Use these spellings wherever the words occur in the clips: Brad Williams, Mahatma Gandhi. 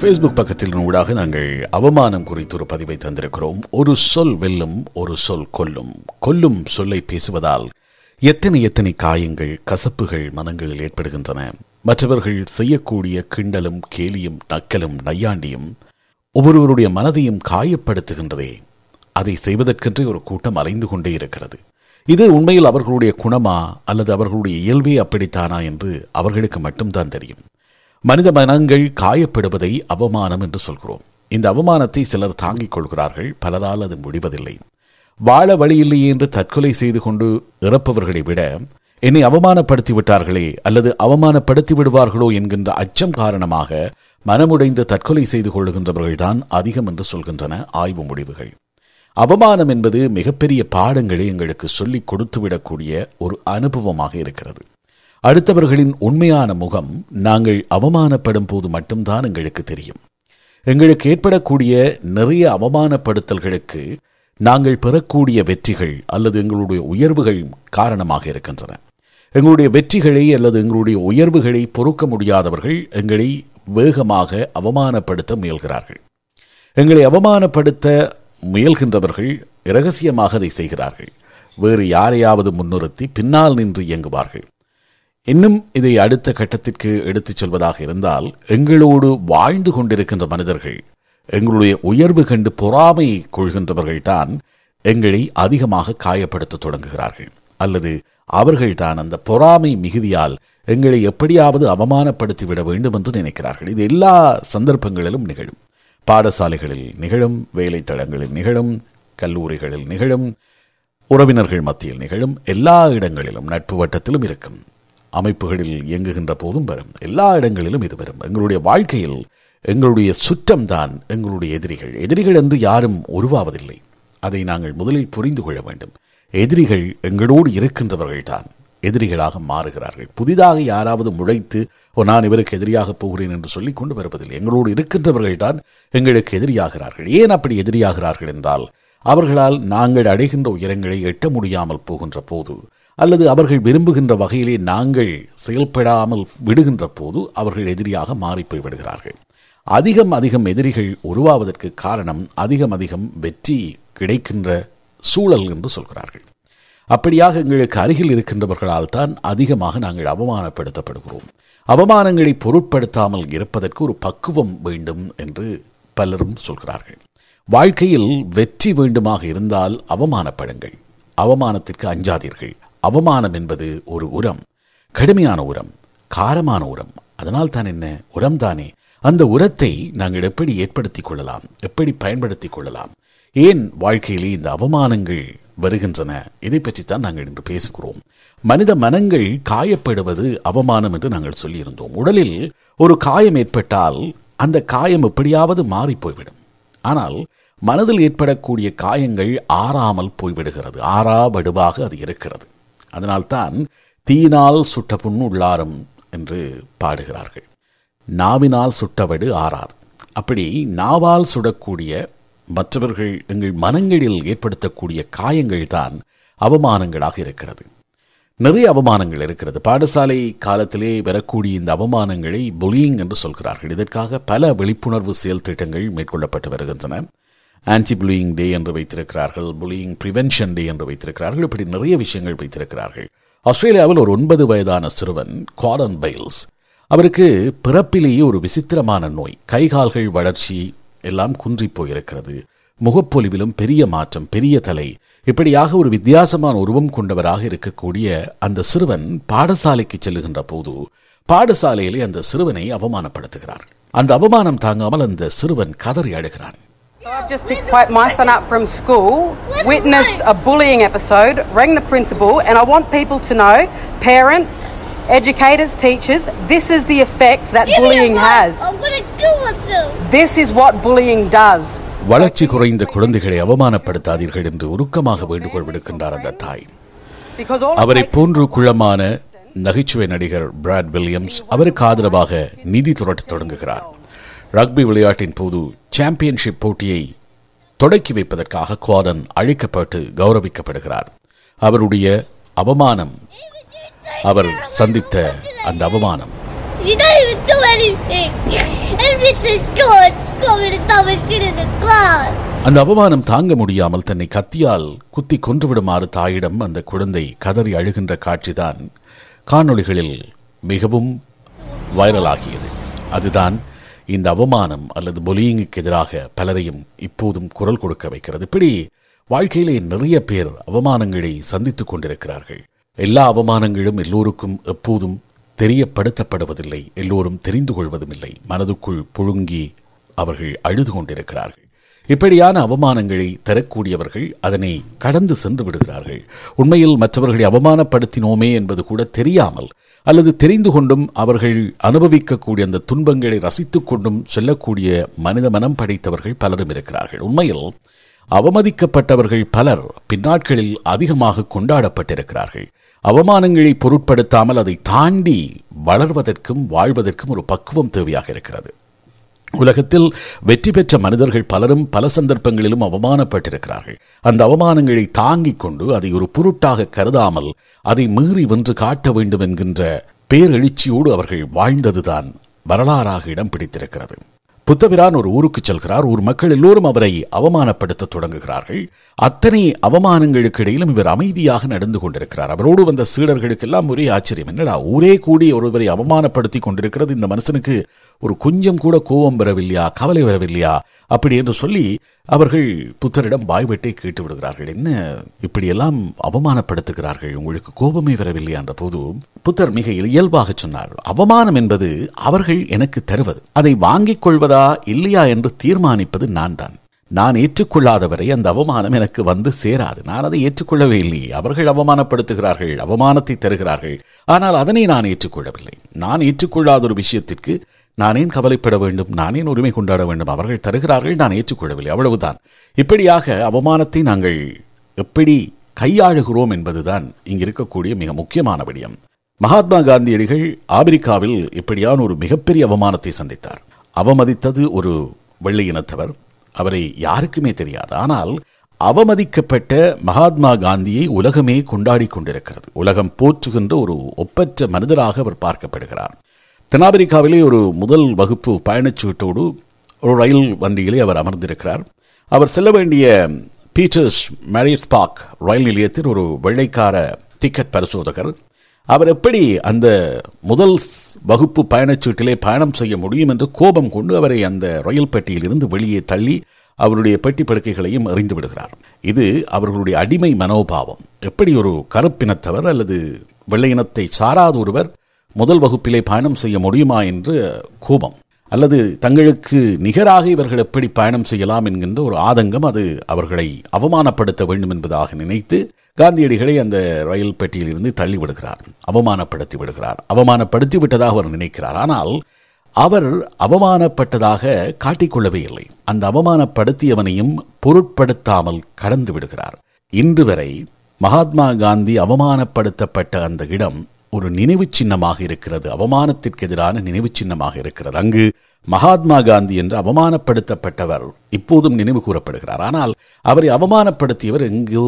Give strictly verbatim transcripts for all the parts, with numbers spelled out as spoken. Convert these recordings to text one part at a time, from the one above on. Facebook பக்கத்தில் ஊடாக நாங்கள் அவமானம் குறித்து ஒரு பதிவை தந்திருக்கிறோம். ஒரு சொல் வெல்லும், ஒரு சொல் கொல்லும். கொல்லும் சொல்லை பேசுவதால் எத்தனை எத்தனை காயங்கள், கசப்புகள் மனங்களில் ஏற்படுகின்றன. மற்றவர்கள் செய்யக்கூடிய கிண்டலும் கேலியும் நக்கலும் நையாண்டியும் ஒவ்வொருவருடைய மனதையும் காயப்படுத்துகின்றதே. அதை செய்வதற்கென்றே ஒரு கூட்டம் அலைந்து கொண்டே இருக்கிறது. இது உண்மையில் அவர்களுடைய குணமா அல்லது அவர்களுடைய இயல்பே அப்படித்தானா என்று அவர்களுக்கு மட்டும்தான் தெரியும். மனித மனங்கள் காயப்படுவதை அவமானம் என்று சொல்கிறோம். இந்த அவமானத்தை சிலர் தாங்கிக் கொள்கிறார்கள், பலரால் அது முடிவதில்லை. வாழ வழியில்லையே என்று தற்கொலை செய்து கொண்டு இறப்பவர்களை விட என்னை அவமானப்படுத்தி விட்டார்களே அல்லது அவமானப்படுத்தி விடுவார்களோ என்கின்ற அச்சம் காரணமாக மனமுடைந்து தற்கொலை செய்து கொள்ளுகின்றவர்கள்தான் அதிகம் என்று சொல்கின்றன ஆய்வு முடிவுகள். அவமானம் என்பது மிகப்பெரிய பாடங்களை எங்களுக்கு சொல்லிக் கொடுத்துவிடக்கூடிய ஒரு அனுபவமாக இருக்கிறது. அடுத்தவர்களின் உண்மையான முகம் நாங்கள் அவமானப்படும் போது மட்டும்தான் எங்களுக்கு தெரியும். எங்களுக்கு ஏற்படக்கூடிய நிறைய அவமானப்படுத்தல்களுக்கு நாங்கள் பெறக்கூடிய வெற்றிகள் அல்லது எங்களுடைய உயர்வுகள் காரணமாக இருக்கின்றன. எங்களுடைய வெற்றிகளை அல்லது எங்களுடைய உயர்வுகளை பொறுக்க முடியாதவர்கள் எங்களை வேகமாக அவமானப்படுத்த முயல்கிறார்கள். எங்களை அவமானப்படுத்த முயல்கின்றவர்கள் இரகசியமாக அதை செய்கிறார்கள். வேறு யாரையாவது முன்னிறுத்தி பின்னால் நின்று இயங்குவார்கள். இன்னும் இதை அடுத்த கட்டத்திற்கு எடுத்துச் செல்வதாக இருந்தால், எங்களோடு வாழ்ந்து கொண்டிருக்கின்ற மனிதர்கள் எங்களுடைய உயர்வு கண்டு பொறாமை கொள்கின்றவர்கள்தான் எங்களை அதிகமாக காயப்படுத்த தொடங்குகிறார்கள். அல்லது அவர்கள்தான் அந்த பொறாமை மிகுதியால் எங்களை எப்படியாவது அவமானப்படுத்திவிட வேண்டும் என்று நினைக்கிறார்கள். இது எல்லா சந்தர்ப்பங்களிலும் நிகழும். பாடசாலைகளில் நிகழும், வேலைத்தளங்களில் நிகழும், கல்லூரிகளில் நிகழும், உறவினர்கள் மத்தியில் நிகழும், எல்லா இடங்களிலும் நட்பு வட்டத்திலும் இருக்கும், அமைப்புகளில் இயங்குகின்ற போதும் வரும், எல்லா இடங்களிலும் இது வரும். எங்களுடைய வாழ்க்கையில் எங்களுடைய சுற்றம்தான் எங்களுடைய எதிரிகள். எதிரிகள் என்று யாரும் உருவாவதில்லை. அதை நாங்கள் முதலில் புரிந்து கொள்ள வேண்டும். எதிரிகள் எங்களோடு இருக்கின்றவர்கள் தான் எதிரிகளாக மாறுகிறார்கள். புதிதாக யாராவது முளைத்து நான் இவருக்கு எதிரியாக போகிறேன் என்று சொல்லி கொண்டு வருவதில்லை. எங்களோடு இருக்கின்றவர்கள் தான் எங்களுக்கு எதிரியாகிறார்கள். ஏன் அப்படி எதிரியாகிறார்கள் என்றால், அவர்களால் நாங்கள் அடைகின்ற உயரங்களை எட்ட முடியாமல் போகின்ற போது அல்லது அவர்கள் விரும்புகின்ற வகையிலே நாங்கள் செயல்படாமல் விடுகின்ற போது அவர்கள் எதிரியாக மாறி போய்விடுகிறார்கள். அதிகம் அதிகம் எதிரிகள் உருவாவதற்கு காரணம் அதிகம் அதிகம் வெற்றி கிடைக்கின்ற சூழல் என்று சொல்கிறார்கள். அப்படியாக எங்களுக்கு அருகில் இருக்கின்றவர்களால் தான் அதிகமாக நாங்கள் அவமானப்படுத்தப்படுகிறோம். அவமானங்களை பொருட்படுத்தாமல் இருப்பதற்கு ஒரு பக்குவம் வேண்டும் என்று பலரும் சொல்கிறார்கள். வாழ்க்கையில் வெற்றி வேண்டுமாக இருந்தால் அவமானப்படுங்கள். அவமானத்திற்கு அஞ்சாதீர்கள். அவமானம் என்பது ஒரு உரம், கடுமையான உரம், காரமான உரம். அதனால் தான் என்ன, உரம் தானே. அந்த உரத்தை நாங்கள் எப்படி ஏற்படுத்தி கொள்ளலாம், எப்படி பயன்படுத்தி கொள்ளலாம், ஏன் வாழ்க்கையிலே இந்த அவமானங்கள் வருகின்றன, இதை பற்றித்தான் நாங்கள் இன்று பேசுகிறோம். மனித மனங்கள் காயப்படுவது அவமானம் என்று நாங்கள் சொல்லியிருந்தோம். உடலில் ஒரு காயம் ஏற்பட்டால் அந்த காயம் எப்படியாவது மாறி போய்விடும். ஆனால் மனதில் ஏற்படக்கூடிய காயங்கள் ஆறாமல் போய்விடுகிறது. ஆறாபடுவாக அது இருக்கிறது. அதனால்தான் தீனால் சுட்ட புண் உள்ளாரும் என்று பாடுகிறார்கள். நாவினால் சுட்டவடு ஆறாது. அப்படி நாவால் சுடக்கூடிய மற்றவர்கள் எங்கள் மனங்களில் ஏற்படுத்தக்கூடிய காயங்கள் தான் அவமானங்களாக இருக்கிறது. நிறைய அவமானங்கள் இருக்கிறது. பாடசாலை காலத்திலே வரக்கூடிய இந்த அவமானங்களை புலியிங் என்று சொல்கிறார்கள். இதற்காக பல விழிப்புணர்வு செயல் திட்டங்கள் மேற்கொள்ளப்பட்டு வருகின்றன. ஆன்டி புலியிங் டே என்று வைத்திருக்கிறார்கள், புலியிங் ப்ரிவென்ஷன் டே என்று வைத்திருக்கிறார்கள், இப்படி நிறைய விஷயங்கள் வைத்திருக்கிறார்கள். ஆஸ்திரேலியாவில் ஒரு ஒன்பது வயதான சிறுவன் குரான் பைல்ஸ், அவருக்கு பிறப்பிலேயே ஒரு விசித்திரமான நோய். கைகால்கள் வளர்ச்சி எல்லாம் குன்றி போயிருக்கிறது. முகப்பொலிவிலும் பெரிய மாற்றம், பெரிய தலை, இப்படியாக ஒரு வித்தியாசமான உருவம் கொண்டவராக இருக்கக்கூடிய அந்த சிறுவன் பாடசாலைக்கு செல்லுகின்ற போது பாடசாலையிலே அந்த சிறுவனை அவமானப்படுத்துகிறார். அந்த அவமானம் தாங்காமல் அந்த சிறுவன் கதறி அழுகிறான். So I've just picked my son up from school, witnessed a bullying episode, rang the principal, and I want people to know, parents, educators, teachers, this is the effect that Give bullying has. I'm gonna do it. This is what bullying does. வளர்ச்சி குறைந்த குழந்தைகளை அவமானப்படுத்தாதீர்கள் என்று உருக்கமாக வேண்டுகோள் விடுக்கின்றார் அந்த தாய். அவரை போன்று குள்ளமான நகைச்சுவை நடிகர் பிராட் வில்லியம்ஸ் அவருக்கு ஆதரவாக நிதி திரட்ட தொடங்குகிறார். ரக்பி விளையாட்டின் போது சாம்பியன்ஷிப் போட்டியை தொடக்கி வைப்பதற்காக குவாதன் அழைக்கப்பட்டு கௌரவிக்கப்படுகிறார். அவருடைய அவமானம், அவர் சந்தித்த அந்த அவமானம். அந்த அவமானம் தாங்க முடியாமல் தன்னை கத்தியால் குத்தி கொன்றுவிடுமாறு தாயிடம் அந்த குழந்தை கதறி அழுகின்ற காட்சிதான் காணொளிகளில் மிகவும் வைரலாகியது. அதுதான் இந்த அவமானம் அல்லது புலியிங்குக்கு எதிராக பலரையும் இப்போதும் குரல் கொடுக்க வைக்கிறது. இப்படி வாழ்க்கையிலே நிறைய பேர் அவமானங்களை சந்தித்துக் கொண்டிருக்கிறார்கள். எல்லா அவமானங்களும் எல்லோருக்கும் எப்போதும் தெரியப்படுத்தப்படுவதில்லை, எல்லோரும் தெரிந்து கொள்வதும் இல்லை. மனதுக்குள் புழுங்கி அவர்கள் அழுது கொண்டிருக்கிறார்கள். இப்படியான அவமானங்களை தரக்கூடியவர்கள் அதனை கடந்து சென்று விடுகிறார்கள். உண்மையில் மற்றவர்களை அவமானப்படுத்தினோமே என்பது கூட தெரியாமல் அல்லது தெரிந்து கொண்டும் அவர்கள் அனுபவிக்கக்கூடிய அந்த துன்பங்களை ரசித்து கொண்டும் செல்லக்கூடிய மனித மனம் படைத்தவர்கள் பலரும் இருக்கிறார்கள். உண்மையில் அவமதிக்கப்பட்டவர்கள் பலர் பின்னாட்களில் அதிகமாக கொண்டாடப்பட்டிருக்கிறார்கள். அவமானங்களை பொருட்படுத்தாமல் அதை தாண்டி வளர்வதற்கும் வாழ்வதற்கும் ஒரு பக்குவம் தேவையாக இருக்கிறது. உலகத்தில் வெற்றி பெற்ற மனிதர்கள் பலரும் பல சந்தர்ப்பங்களிலும் அவமானப்பட்டிருக்கிறார்கள். அந்த அவமானங்களை தாங்கிக் கொண்டு அதை ஒரு பொருட்டாக கருதாமல் அதை மீறி வென்று காட்ட வேண்டும் என்கின்ற பேரெழுச்சியோடு அவர்கள் வாழ்ந்ததுதான் வரலாறாக இடம் பிடித்திருக்கிறது. புத்தபிரான் ஒரு ஊருக்கு செல்கிறார். ஊர் மக்கள் எல்லோரும் அவரை அவமானப்படுத்த தொடங்குகிறார்கள். அத்தனை அவமானங்களுக்கு இடையிலும் இவர் அமைதியாக நடந்து கொண்டிருக்கிறார். அவரோடு வந்த சீடர்களுக்கெல்லாம் ஒரே ஆச்சரியம், என்னடா ஊரே கூடி ஒருவரை அவமானப்படுத்தி கொண்டிருக்கிறது, இந்த மனுஷனுக்கு ஒரு கொஞ்சம் கூட கோபம் வரவில்லையா, கவலை வரவில்லையா அப்படி என்று சொல்லி அவர்கள் புத்தரிடம் வாய்வெட்டை கேட்டு விடுகிறார்கள். என்ன இப்படியெல்லாம் அவமானப்படுத்துகிறார்கள், உங்களுக்கு கோபமே வரவில்லையா என்ற போது புத்தர் மிக இயல்பாக சொன்னார், அவமானம் என்பது அவர்கள் எனக்கு தருவது, அதை வாங்கிக் கொள்வதா இல்லையா என்று தீர்மானிப்பது நான் தான். நான் ஏற்றுக்கொள்ளாதவரை அந்த அவமானம் எனக்கு வந்து சேராது. நான் அதை ஏற்றுக்கொள்ளவே இல்லை. அவர்கள் அவமானப்படுத்துகிறார்கள், அவமானத்தை தருகிறார்கள், ஆனால் அதனை நான் ஏற்றுக்கொள்ளவில்லை. நான் ஏற்றுக்கொள்ளாத ஒரு விஷயத்திற்கு நானேன் கவலைப்பட வேண்டும், நானேன் உரிமை கொண்டாட வேண்டும், அவர்கள் தருகிறார்கள், நான் ஏற்றுக்கொள்ளவில்லை, அவ்வளவுதான். இப்படியாக அவமானத்தை நாங்கள் எப்படி கையாளுகிறோம் என்பதுதான் இங்கு இருக்கக்கூடிய மிக முக்கியமான விடயம். மகாத்மா காந்தியடிகள் ஆப்பிரிக்காவில் இப்படியான ஒரு மிகப்பெரிய அவமானத்தை சந்தித்தார். அவமதித்தது ஒரு வெள்ளை இனத்தவர், அவரை யாருக்குமே தெரியாது. ஆனால் அவமதிக்கப்பட்ட மகாத்மா காந்தியை உலகமே கொண்டாடி கொண்டிருக்கிறது. உலகம் போற்றுகின்ற ஒரு ஒப்பற்ற மனிதராக அவர் பார்க்கப்படுகிறார். தென்னாப்பிரிக்காவிலே ஒரு முதல் வகுப்பு பயணச்சீட்டோடு ஒரு ரயில் வண்டியிலே அவர் அமர்ந்திருக்கிறார். அவர் செல்ல வேண்டிய பீட்டர்ஸ் மேரியஸ் பார்க் ரயில் நிலையத்தில் ஒரு வெள்ளைக்கார டிக்கெட் பரிசோதகர் அவர் எப்படி அந்த முதல் வகுப்பு பயணச்சீட்டிலே பயணம் செய்ய முடியும் என்று கோபம் கொண்டு அவரை அந்த ரயில் பெட்டியிலிருந்து வெளியே தள்ளி அவருடைய பெட்டி படுக்கைகளையும் எறிந்து விடுகிறார். இது அவர்களுடைய அடிமை மனோபாவம். எப்படி ஒரு கருப்பினத்தவர் அல்லது வெள்ளையினத்தை சாராத ஒருவர் முதல் வகுப்பிலே பயணம் செய்ய முடியுமா என்று கோபம், அல்லது தங்களுக்கு நிகராக இவர்கள் எப்படி பயணம் செய்யலாம் என்கின்ற ஒரு ஆதங்கம், அது அவர்களை அவமானப்படுத்த வேண்டும் என்பதாக நினைத்து காந்தியடிகளை அந்த ரயில் பெட்டியிலிருந்து தள்ளி விடுகிறார், அவமானப்படுத்தி விடுகிறார். அவமானப்படுத்தி விட்டதாக அவர் நினைக்கிறார். ஆனால் அவர் அவமானப்பட்டதாக காட்டிக்கொள்ளவே இல்லை. அந்த அவமானப்படுத்தியவனையும் பொருட்படுத்தாமல் கடந்து விடுகிறார். இன்று வரை மகாத்மா காந்தி அவமானப்படுத்தப்பட்ட அந்த இடம் ஒரு நினைவு சின்னமாக இருக்கிறது. அவமானத்திற்கு எதிரான நினைவு சின்னமாக இருக்கிறது. அங்கு மகாத்மா காந்தி என்று அவமானப்படுத்தப்பட்டவர் இப்போதும் நினைவு கூறப்படுகிறார். ஆனால் அவரை அவமானப்படுத்தியவர் எங்கோ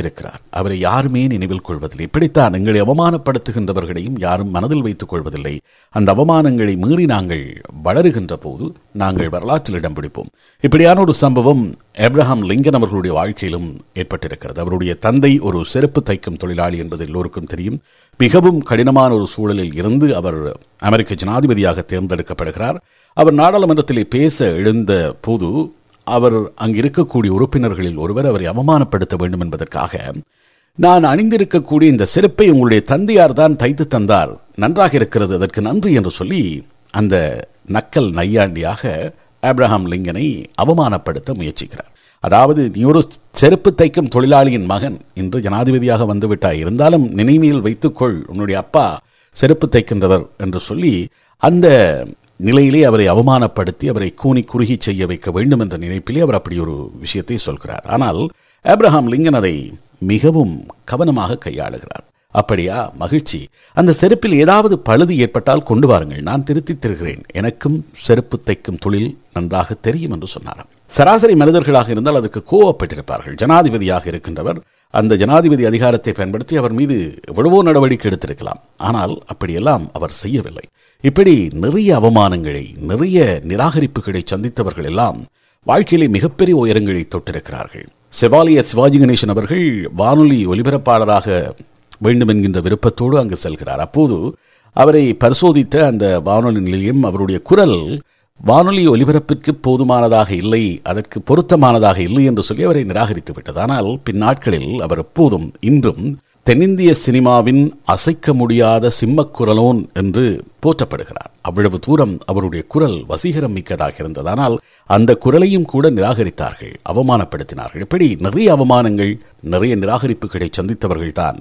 இருக்கிறார். அவரை யாருமே நினைவில் கொள்வதில்லை. இப்படித்தான் எங்களை அவமானப்படுத்துகின்றவர்களையும் யாரும் மனதில் வைத்துக் கொள்வதில்லை. அந்த அவமானங்களை மீறி நாங்கள் வளருகின்ற போது நாங்கள் வரலாற்றில் இடம் பிடிப்போம். இப்படியான ஒரு சம்பவம் ஏப்ரஹாம் லிங்கன் அவர்களுடைய வாழ்க்கையிலும் ஏற்பட்டிருக்கிறது. அவருடைய தந்தை ஒரு செருப்பு தைக்கும் தொழிலாளி என்பது எல்லோருக்கும் தெரியும். மிகவும் கடினமான ஒரு சூழலில் இருந்து அவர் அமெரிக்க ஜனாதிபதியாக தேர்ந்தெடுக்கப்படுகிறார். அவர் நாடாளுமன்றத்திலே பேச எழுந்த போது அவர் அங்கிருக்கக்கூடிய உறுப்பினர்களில் ஒருவர் அவரை அவமானப்படுத்த வேண்டும் என்பதற்காக, நான் அணிந்திருக்கக்கூடிய இந்த செருப்பை உங்களுடைய தந்தையார் தான் தைத்து தந்தார், நன்றாக இருக்கிறது, அதற்கு நன்றி என்று சொல்லி அந்த நக்கல் நையாண்டியாக ஆப்ரஹாம் லிங்கனை அவமானப்படுத்த முயற்சிக்கிறார். அதாவது, நீ ஒரு செருப்பு தைக்கும் தொழிலாளியின் மகன், இன்று ஜனாதிபதியாக வந்துவிட்டாய், இருந்தாலும் நினைவில் வைத்துக்கொள், உன்னுடைய அப்பா செருப்பு தைக்கின்றவர் என்று சொல்லி அந்த நிலையிலே அவரை அவமானப்படுத்தி அவரை கூனி குறுகி செய்ய வைக்க வேண்டும் என்ற நினைப்பிலே அவர் அப்படி ஒரு விஷயத்தை சொல்கிறார். ஆனால் ஆப்ரஹாம் லிங்கன் அதை மிகவும் கவனமாக கையாளுகிறார். அப்படியா, மகிழ்ச்சி, அந்த செருப்பில் ஏதாவது பழுது ஏற்பட்டால் கொண்டு வாருங்கள், நான் திருத்தி தருகிறேன், எனக்கும் செருப்பு தைக்கும் தொழில் நன்றாக தெரியும் என்று சொன்னாராம். சராசரி மனிதர்களாக இருந்தால் அதற்கு கோவப்பட்டிருப்பார்கள். ஜனாதிபதியாக இருக்கின்றவர் அந்த ஜனாதிபதி அதிகாரத்தை பயன்படுத்தி அவர் மீது எவ்வளவோ நடவடிக்கை எடுத்திருக்கலாம். ஆனால் அப்படியெல்லாம் அவர் செய்யவில்லை. இப்படி நிறைய அவமானங்களை, நிறைய நிராகரிப்புகளை சந்தித்தவர்கள் எல்லாம் வாழ்க்கையிலே மிகப்பெரிய உயரங்களை தொட்டிருக்கிறார்கள். செவாலிய சிவாஜி கணேசன் அவர்கள் வானொலி ஒலிபரப்பாளராக வேண்டும் என்கின்ற விருப்பத்தோடு அங்கு செல்கிறார். அப்போது அவரை பரிசோதித்த அந்த வானொலி நிலையம் அவருடைய குரல் வானொலி ஒலிபரப்பிற்கு போதுமானதாக இல்லை, அதற்கு பொருத்தமானதாக இல்லை என்று சொல்லி அவரை நிராகரித்து விட்டது. ஆனால் பின்னாட்களில் அவர் எப்போதும் இன்றும் தென்னிந்திய சினிமாவின் அசைக்க முடியாத சிம்மக்குரலோன் என்று போற்றப்படுகிறார். அவ்வளவு தூரம் அவருடைய குரல் வசீகரம் மிக்கதாக இருந்தது. ஆனால் அந்த குரலையும் கூட நிராகரித்தார்கள், அவமானப்படுத்தினார்கள். இப்படி நிறைய அவமானங்கள், நிறைய நிராகரிப்புகளை சந்தித்தவர்கள்தான்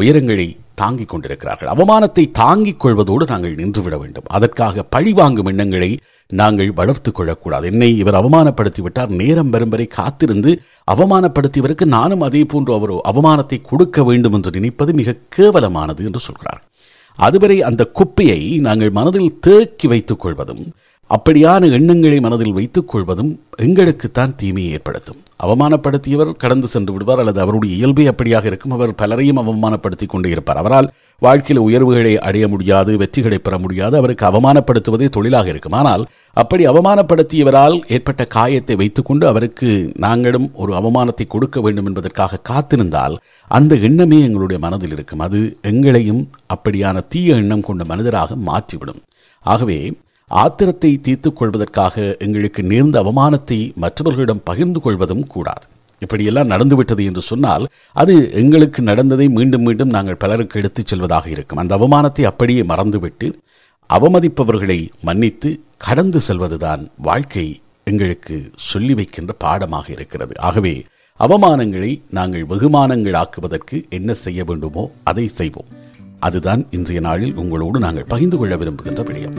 உயரங்களை தாங்கிக் கொண்டிருக்கிறார்கள். அவமானத்தை தாங்கிக் கொள்வதோடு நாங்கள் நின்றுவிட வேண்டும். அதற்காக பழிவாங்கும் எண்ணங்களை நாங்கள் வளர்த்து கொள்ளக்கூடாது. என்னை இவர் அவமானப்படுத்தி விட்டார், நேரம் வரும் வரை காத்திருந்து அவமானப்படுத்தியவருக்கு நானும் அதே போன்று அவரோ அவமானத்தை கொடுக்க வேண்டும் என்று நினைப்பது மிக கேவலமானது என்று சொல்கிறார். அதுவரை அந்த குப்பையை நாங்கள் மனதில் தேக்கி வைத்துக் கொள்வதும், அப்படியான எண்ணங்களை மனதில் வைத்துக் கொள்வதும் எங்களுக்குத்தான் தீமையை ஏற்படுத்தும். அவமானப்படுத்தியவர் கடந்து சென்று விடுவார், அல்லது அவருடைய இயல்பை அப்படியாக இருக்கும். அவர் பலரையும் அவமானப்படுத்தி கொண்டே இருப்பார். அவரால் வாழ்க்கையில் உயர்வுகளை அடைய முடியாது, வெற்றிகளை பெற முடியாது. அவருக்கு அவமானப்படுத்துவதே தொழிலாக இருக்கும். ஆனால் அப்படி அவமானப்படுத்தியவரால் ஏற்பட்ட காயத்தை வைத்துக்கொண்டு அவருக்கு நாங்களும் ஒரு அவமானத்தை கொடுக்க வேண்டும் என்பதற்காக காத்திருந்தால் அந்த எண்ணமே எங்களுடைய மனதில் இருக்கும். அது எங்களையும் அப்படியான தீய எண்ணம் கொண்ட மனிதராக மாற்றிவிடும். ஆகவே ஆத்திரத்தை தீர்த்துக் கொள்வதற்காக எங்களுக்கு நேர்ந்த அவமானத்தை மற்றவர்களிடம் பகிர்ந்து கொள்வதும் கூடாது. இப்படியெல்லாம் நடந்துவிட்டது என்று சொன்னால் அது எங்களுக்கு நடந்ததை மீண்டும் மீண்டும் நாங்கள் பலருக்கு எடுத்துச் செல்வதாக இருக்கும். அந்த அவமானத்தை அப்படியே மறந்துவிட்டு அவமதிப்பவர்களை மன்னித்து கடந்து செல்வதுதான் வாழ்க்கை எங்களுக்கு சொல்லி வைக்கின்ற பாடமாக இருக்கிறது. ஆகவே அவமானங்களை நாங்கள் வெகுமானங்களாக்குவதற்கு என்ன செய்ய வேண்டுமோ அதை செய்வோம். அதுதான் இன்றைய நாளில் உங்களோடு நாங்கள் பகிர்ந்து கொள்ள விரும்புகின்ற விடயம்.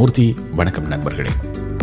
மூர்த்தி. வணக்கம் நண்பர்களே.